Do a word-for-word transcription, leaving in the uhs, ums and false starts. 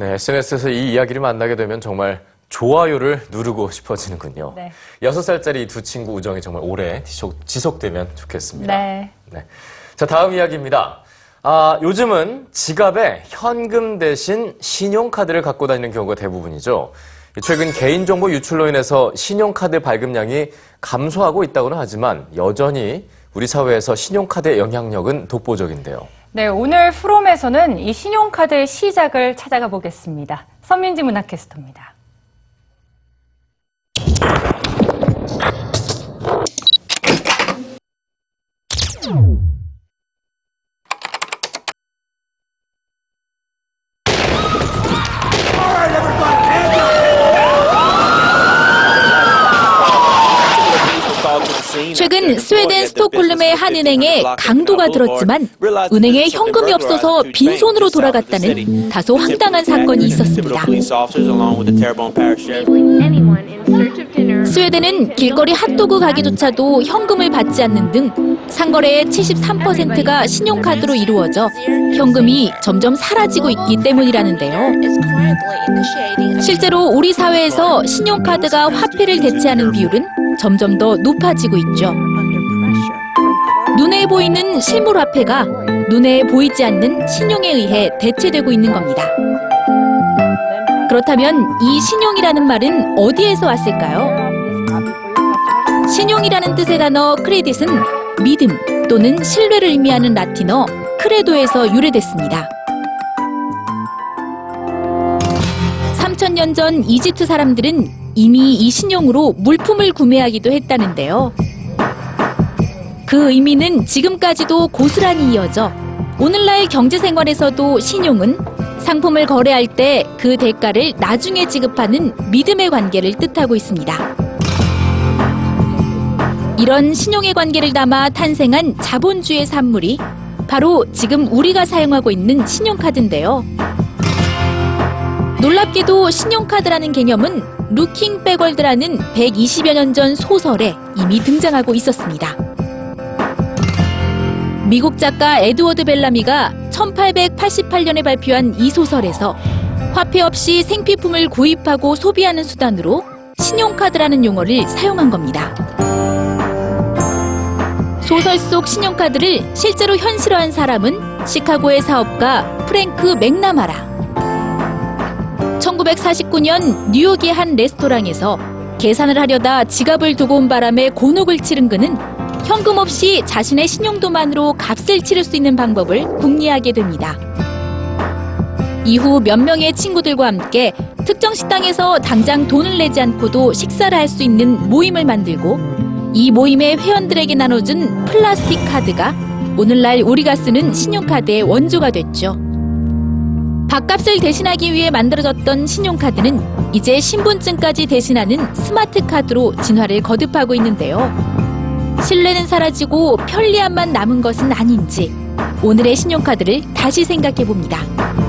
네, 에스엔에스에서 이 이야기를 만나게 되면 정말 좋아요를 누르고 싶어지는군요. 네. 여섯 살짜리 두 친구 우정이 정말 오래 지속, 지속되면 좋겠습니다. 네. 네. 자, 다음 이야기입니다. 아, 요즘은 지갑에 현금 대신 신용카드를 갖고 다니는 경우가 대부분이죠. 최근 개인정보 유출로 인해서 신용카드 발급량이 감소하고 있다고는 하지만 여전히 우리 사회에서 신용카드의 영향력은 독보적인데요. 네, 오늘 프롬에서는 이 신용카드의 시작을 찾아가 보겠습니다. 선민지 문학캐스터입니다. 최근 스웨덴 스톡홀름의 한 은행에 강도가 들었지만 은행에 현금이 없어서 빈손으로 돌아갔다는 다소 황당한 사건이 있었습니다. 스웨덴은 길거리 핫도그 가게조차도 현금을 받지 않는 등 상거래의 칠십삼 퍼센트가 신용카드로 이루어져 현금이 점점 사라지고 있기 때문이라는데요. 실제로 우리 사회에서 신용카드가 화폐를 대체하는 비율은 점점 더 높아지고 있죠. 눈에 보이는 실물 화폐가 눈에 보이지 않는 신용에 의해 대체되고 있는 겁니다. 그렇다면 이 신용이라는 말은 어디에서 왔을까요? 신용이라는 뜻의 단어 크레딧은 믿음 또는 신뢰를 의미하는 라틴어 크레도에서 유래됐습니다. 삼천 년 전 이집트 사람들은 이미 이 신용으로 물품을 구매하기도 했다는데요. 그 의미는 지금까지도 고스란히 이어져 오늘날 경제생활에서도 신용은 상품을 거래할 때 그 대가를 나중에 지급하는 믿음의 관계를 뜻하고 있습니다. 이런 신용의 관계를 담아 탄생한 자본주의 산물이 바로 지금 우리가 사용하고 있는 신용카드인데요. 놀랍게도 신용카드라는 개념은 루킹 백월드라는 백이십여 년 전 소설에 이미 등장하고 있었습니다. 미국 작가 에드워드 벨라미가 천팔백팔십팔 년에 발표한 이 소설에서 화폐 없이 생필품을 구입하고 소비하는 수단으로 신용카드라는 용어를 사용한 겁니다. 소설 속 신용카드를 실제로 현실화한 사람은 시카고의 사업가 프랭크 맥나마라. 천구백사십구 년 뉴욕의 한 레스토랑에서 계산을 하려다 지갑을 두고 온 바람에 곤혹을 치른 그는 현금 없이 자신의 신용도만으로 값을 치를 수 있는 방법을 궁리하게 됩니다. 이후 몇 명의 친구들과 함께 특정 식당에서 당장 돈을 내지 않고도 식사를 할 수 있는 모임을 만들고 이 모임의 회원들에게 나눠준 플라스틱 카드가 오늘날 우리가 쓰는 신용카드의 원조가 됐죠. 밥값을 대신하기 위해 만들어졌던 신용카드는 이제 신분증까지 대신하는 스마트 카드로 진화를 거듭하고 있는데요. 신뢰는 사라지고 편리함만 남은 것은 아닌지 오늘의 신용카드를 다시 생각해봅니다.